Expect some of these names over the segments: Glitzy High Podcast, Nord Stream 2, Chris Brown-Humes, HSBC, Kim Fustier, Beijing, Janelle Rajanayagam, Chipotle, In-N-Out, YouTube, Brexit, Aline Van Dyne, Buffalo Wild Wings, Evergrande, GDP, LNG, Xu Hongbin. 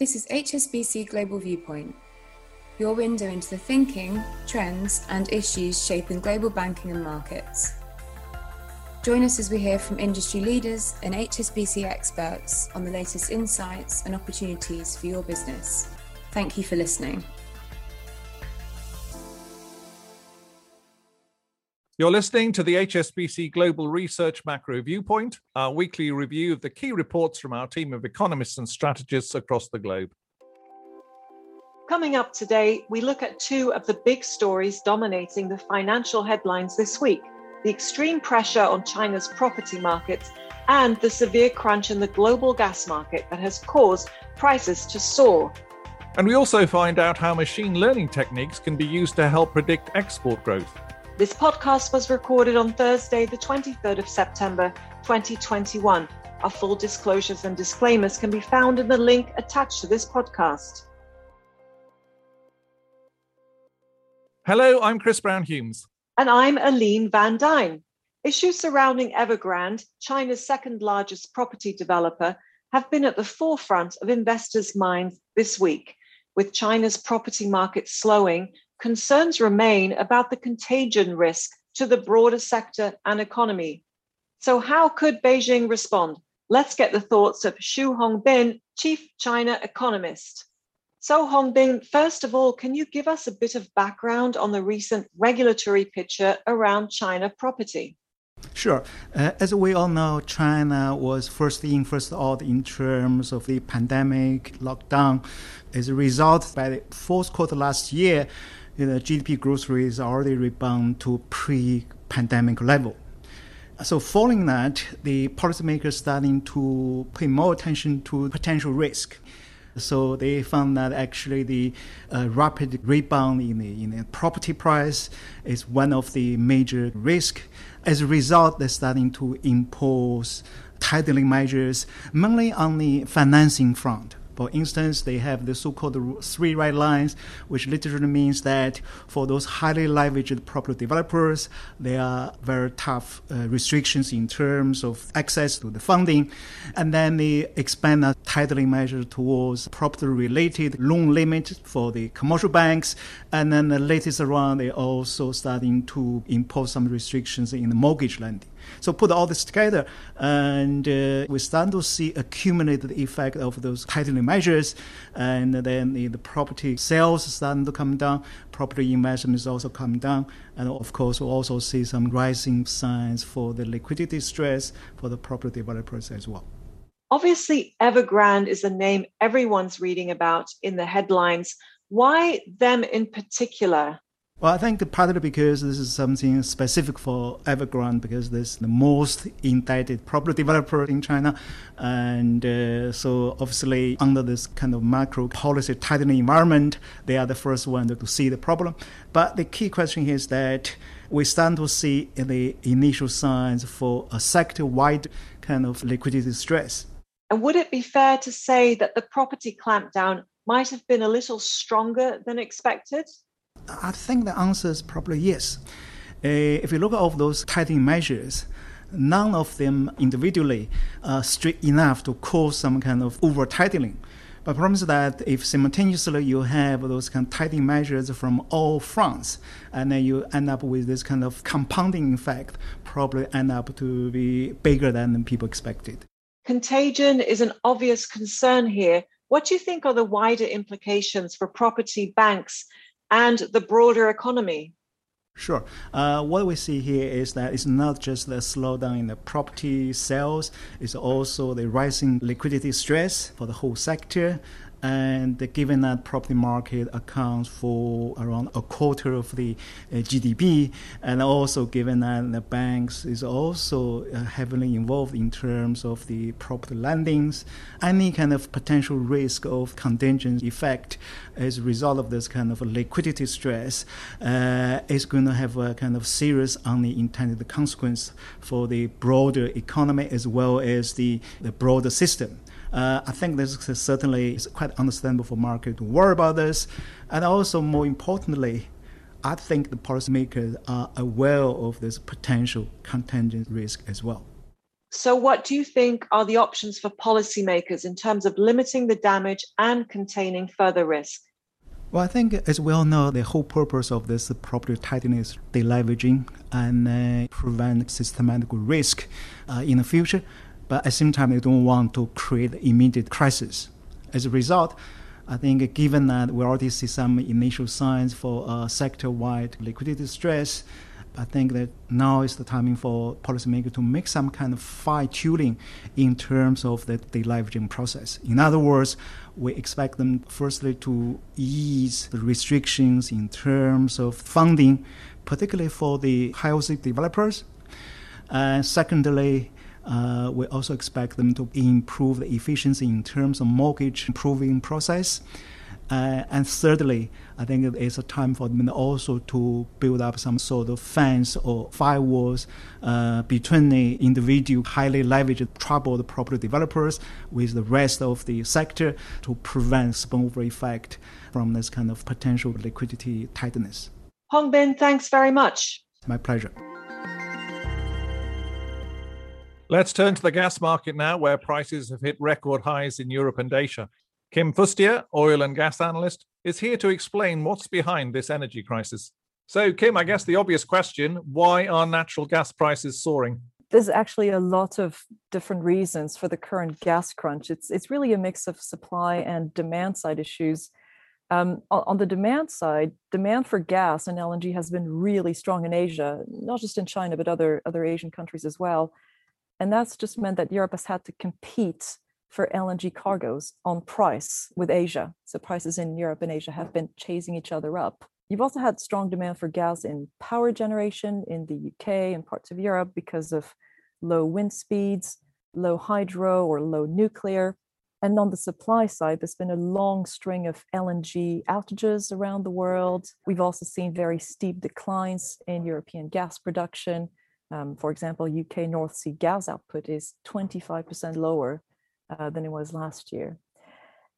This is HSBC Global Viewpoint, your window into the thinking, trends and issues shaping global banking and markets. Join us as we hear from industry leaders and HSBC experts on the latest insights and opportunities for your business. Thank you for listening. You're listening to the HSBC Global Research Macro Viewpoint, our weekly review of the key reports from our team of economists and strategists across the globe. Coming up today, we look at two of the big stories dominating the financial headlines this week: the extreme pressure on China's property markets and the severe crunch in the global gas market that has caused prices to soar. And we also find out how machine learning techniques can be used to help predict export growth. This podcast was recorded on Thursday, the 23rd of September, 2021. Our full disclosures and disclaimers can be found in the link attached to this podcast. Hello, I'm Chris Brown-Humes. And I'm Aline Van Dyne. Issues surrounding Evergrande, China's second largest property developer, have been at the forefront of investors' minds this week. With China's property market slowing, concerns remain about the contagion risk to the broader sector and economy. So how could Beijing respond? Let's get the thoughts of Xu Hongbin, Chief China Economist. So Hongbin, first of all, can you give us a bit of background on the recent regulatory picture around China property? Sure. As we all know, China was first in, first out in terms of the pandemic lockdown. As a result, by the fourth quarter last year, the GDP growth rates already rebound to pre-pandemic level. So following that, the policymakers starting to pay more attention to potential risk. So they found that actually the rapid rebound in the property price is one of the major risks. As a result, they're starting to impose tightening measures, mainly on the financing front. For instance, they have the so-called three red lines, which literally means that for those highly leveraged property developers, there are very tough restrictions in terms of access to the funding. And then they expand a tightening measure towards property-related loan limit for the commercial banks. And then the latest round, they're also starting to impose some restrictions in the mortgage lending. So put all this together, and we start to see accumulated effect of those tightening measures, and then the property sales starting to come down, property investments also come down, and of course we'll also see some rising signs for the liquidity stress for the property developers as well. Obviously, Evergrande is the name everyone's reading about in the headlines. Why them in particular? Well, I think partly because this is something specific for Evergrande, because this is the most indicted property developer in China. And so obviously under this kind of macro policy tightening environment, they are the first one to see the problem. But the key question here is that we start to see the initial signs for a sector-wide kind of liquidity stress. And would it be fair to say that the property clampdown might have been a little stronger than expected? I think the answer is probably yes. If you look at all those tightening measures, none of them individually are strict enough to cause some kind of over-tightening. But the problem is that if simultaneously you have those kind of tightening measures from all fronts, and then you end up with this kind of compounding effect, probably end up to be bigger than people expected. Contagion is an obvious concern here. What do you think are the wider implications for property banks and the broader economy? Sure. What we see here is that it's not just the slowdown in the property sales, it's also the rising liquidity stress for the whole sector. And given that property market accounts for around a quarter of the GDP, and also given that the banks is also heavily involved in terms of the property lendings, any kind of potential risk of contagion effect as a result of this kind of liquidity stress is going to have a kind of serious unintended consequence for the broader economy as well as the broader system. I think this is certainly quite understandable for market to worry about this. And also, more importantly, I think the policymakers are aware of this potential contagion risk as well. So what do you think are the options for policymakers in terms of limiting the damage and containing further risk? Well, I think, as we all know, the whole purpose of this property tightening is deleveraging and prevent systematic risk in the future. But at the same time, they don't want to create immediate crisis. As a result, I think given that we already see some initial signs for sector-wide liquidity stress, I think that now is the timing for policymakers to make some kind of fine-tuning in terms of the deleveraging process. In other words, we expect them firstly to ease the restrictions in terms of funding, particularly for the housing developers. Secondly, we also expect them to improve the efficiency in terms of mortgage improving process. And thirdly, I think it is a time for them also to build up some sort of fence or firewalls between the individual highly leveraged troubled property developers with the rest of the sector to prevent spillover effect from this kind of potential liquidity tightness. Hongbin, thanks very much. My pleasure. Let's turn to the gas market now, where prices have hit record highs in Europe and Asia. Kim Fustier, oil and gas analyst, is here to explain what's behind this energy crisis. So, Kim, I guess the obvious question, why are natural gas prices soaring? There's actually a lot of different reasons for the current gas crunch. It's really a mix of supply and demand side issues. On the demand side, demand for gas and LNG has been really strong in Asia, not just in China, but other Asian countries as well. And that's just meant that Europe has had to compete for LNG cargoes on price with Asia. So prices in Europe and Asia have been chasing each other up. You've also had strong demand for gas in power generation in the UK and parts of Europe because of low wind speeds, low hydro or low nuclear. And on the supply side, there's been a long string of LNG outages around the world. We've also seen very steep declines in European gas production. For example, UK North Sea gas output is 25% lower than it was last year.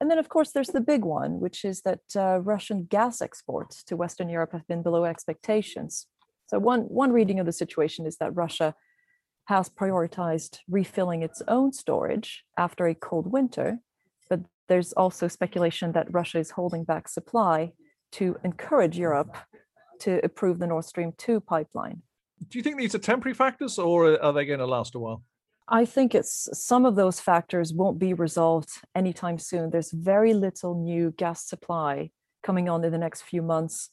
And then, of course, there's the big one, which is that Russian gas exports to Western Europe have been below expectations. So one reading of the situation is that Russia has prioritized refilling its own storage after a cold winter, but there's also speculation that Russia is holding back supply to encourage Europe to approve the Nord Stream 2 pipeline. Do you think these are temporary factors, or are they going to last a while? I think it's some of those factors won't be resolved anytime soon. There's very little new gas supply coming on in the next few months.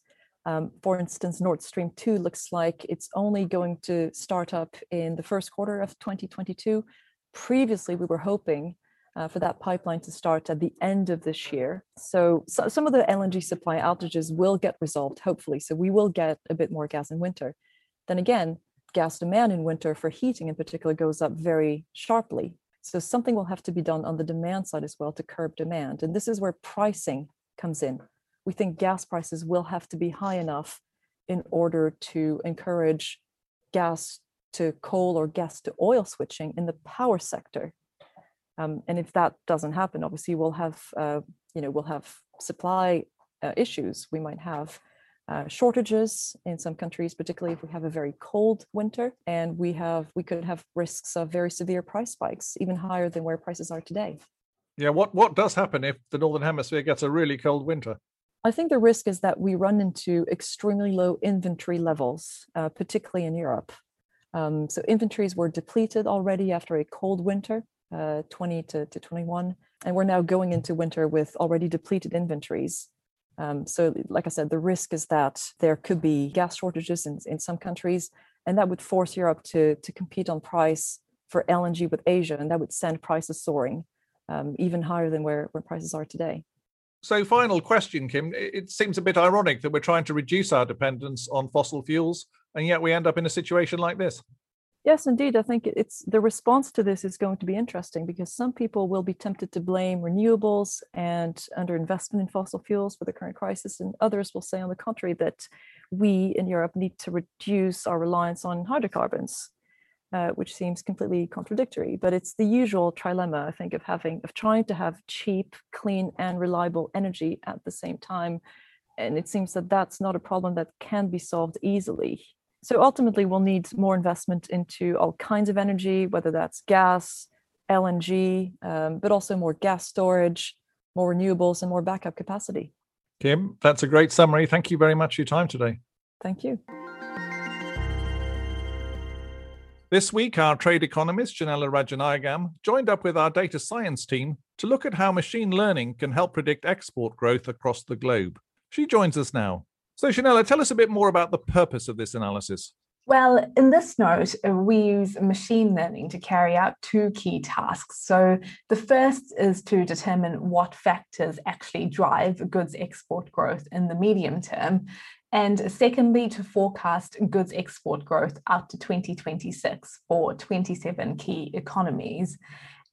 For instance, Nord Stream 2 looks like it's only going to start up in the first quarter of 2022. Previously, we were hoping for that pipeline to start at the end of this year. So some of the LNG supply outages will get resolved, hopefully. So we will get a bit more gas in winter. Then again, gas demand in winter for heating in particular goes up very sharply. So something will have to be done on the demand side as well to curb demand. And this is where pricing comes in. We think gas prices will have to be high enough in order to encourage gas to coal or gas to oil switching in the power sector. And if that doesn't happen, obviously we'll have supply issues. We might have shortages in some countries, particularly if we have a very cold winter, and we could have risks of very severe price spikes, even higher than where prices are today. Yeah, what does happen if the Northern Hemisphere gets a really cold winter? I think the risk is that we run into extremely low inventory levels, particularly in Europe. So inventories were depleted already after a cold winter, 20 to 21, and we're now going into winter with already depleted inventories. So like I said, the risk is that there could be gas shortages in some countries, and that would force Europe to compete on price for LNG with Asia, and that would send prices soaring even higher than where prices are today. So final question, Kim. It seems a bit ironic that we're trying to reduce our dependence on fossil fuels, and yet we end up in a situation like this. Yes, indeed. I think the response to this is going to be interesting because some people will be tempted to blame renewables and underinvestment in fossil fuels for the current crisis. And others will say, on the contrary, that we in Europe need to reduce our reliance on hydrocarbons, which seems completely contradictory. But it's the usual trilemma, I think, of trying to have cheap, clean and reliable energy at the same time. And it seems that that's not a problem that can be solved easily. So ultimately, we'll need more investment into all kinds of energy, whether that's gas, LNG, but also more gas storage, more renewables, and more backup capacity. Kim, that's a great summary. Thank you very much for your time today. Thank you. This week, our trade economist, Janelle Rajanayagam, joined up with our data science team to look at how machine learning can help predict export growth across the globe. She joins us now. So, Janelle, tell us a bit more about the purpose of this analysis. Well, in this note, we use machine learning to carry out two key tasks. So the first is to determine what factors actually drive goods export growth in the medium term. And secondly, to forecast goods export growth out to 2026 for 27 key economies.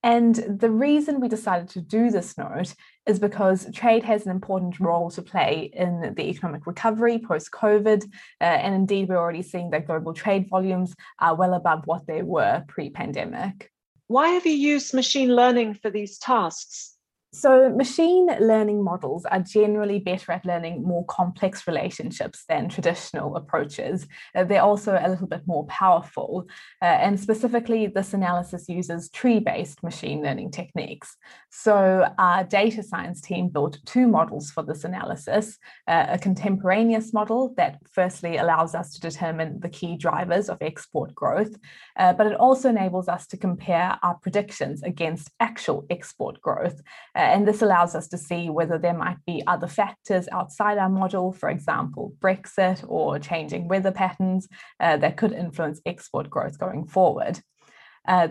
And the reason we decided to do this note is because trade has an important role to play in the economic recovery post-COVID. And indeed, we're already seeing that global trade volumes are well above what they were pre-pandemic. Why have you used machine learning for these tasks? So machine learning models are generally better at learning more complex relationships than traditional approaches. They're also a little bit more powerful. And specifically, this analysis uses tree-based machine learning techniques. So our data science team built two models for this analysis, a contemporaneous model that firstly allows us to determine the key drivers of export growth, but it also enables us to compare our predictions against actual export growth. And this allows us to see whether there might be other factors outside our model, for example, Brexit or changing weather patterns that could influence export growth going forward.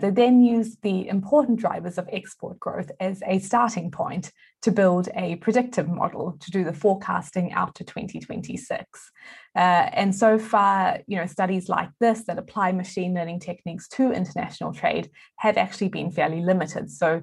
They then use the important drivers of export growth as a starting point to build a predictive model to do the forecasting out to 2026. And so far, studies like this that apply machine learning techniques to international trade have actually been fairly limited. So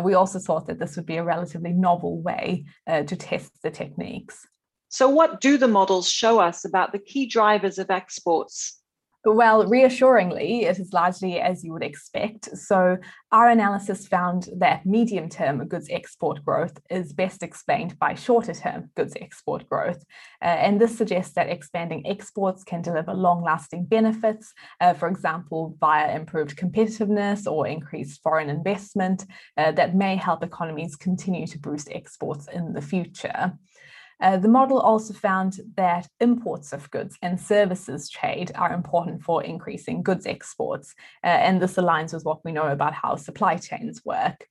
we also thought that this would be a relatively novel way to test the techniques. So what do the models show us about the key drivers of exports? Well, reassuringly, it is largely as you would expect. So our analysis found that medium-term goods export growth is best explained by shorter-term goods export growth. And this suggests that expanding exports can deliver long-lasting benefits, for example, via improved competitiveness or increased foreign investment that may help economies continue to boost exports in the future. The model also found that imports of goods and services trade are important for increasing goods exports, and this aligns with what we know about how supply chains work.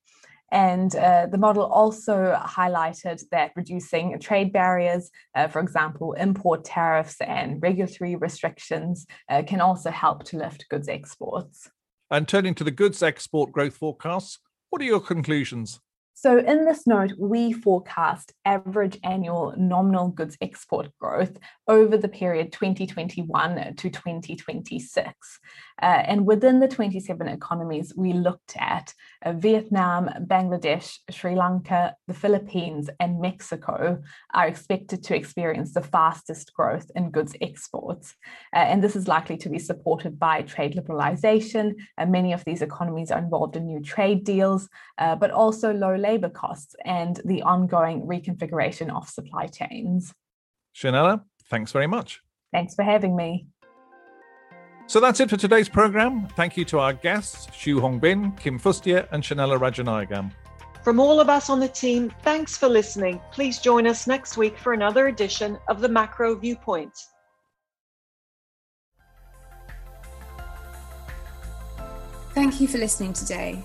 And the model also highlighted that reducing trade barriers, for example, import tariffs and regulatory restrictions, can also help to lift goods exports. And turning to the goods export growth forecasts, what are your conclusions? So in this note, we forecast average annual nominal goods export growth over the period 2021 to 2026. And within the 27 economies we looked at, Vietnam, Bangladesh, Sri Lanka, the Philippines, and Mexico are expected to experience the fastest growth in goods exports. And this is likely to be supported by trade liberalization. Many of these economies are involved in new trade deals, but also low labor costs and the ongoing reconfiguration of supply chains. Janelle, thanks very much. Thanks for having me. So that's it for today's program. Thank you to our guests, Xu Hongbin, Kim Fustier, and Janelle Rajanayagam. From all of us on the team, thanks for listening. Please join us next week for another edition of The Macro Viewpoint. Thank you for listening today.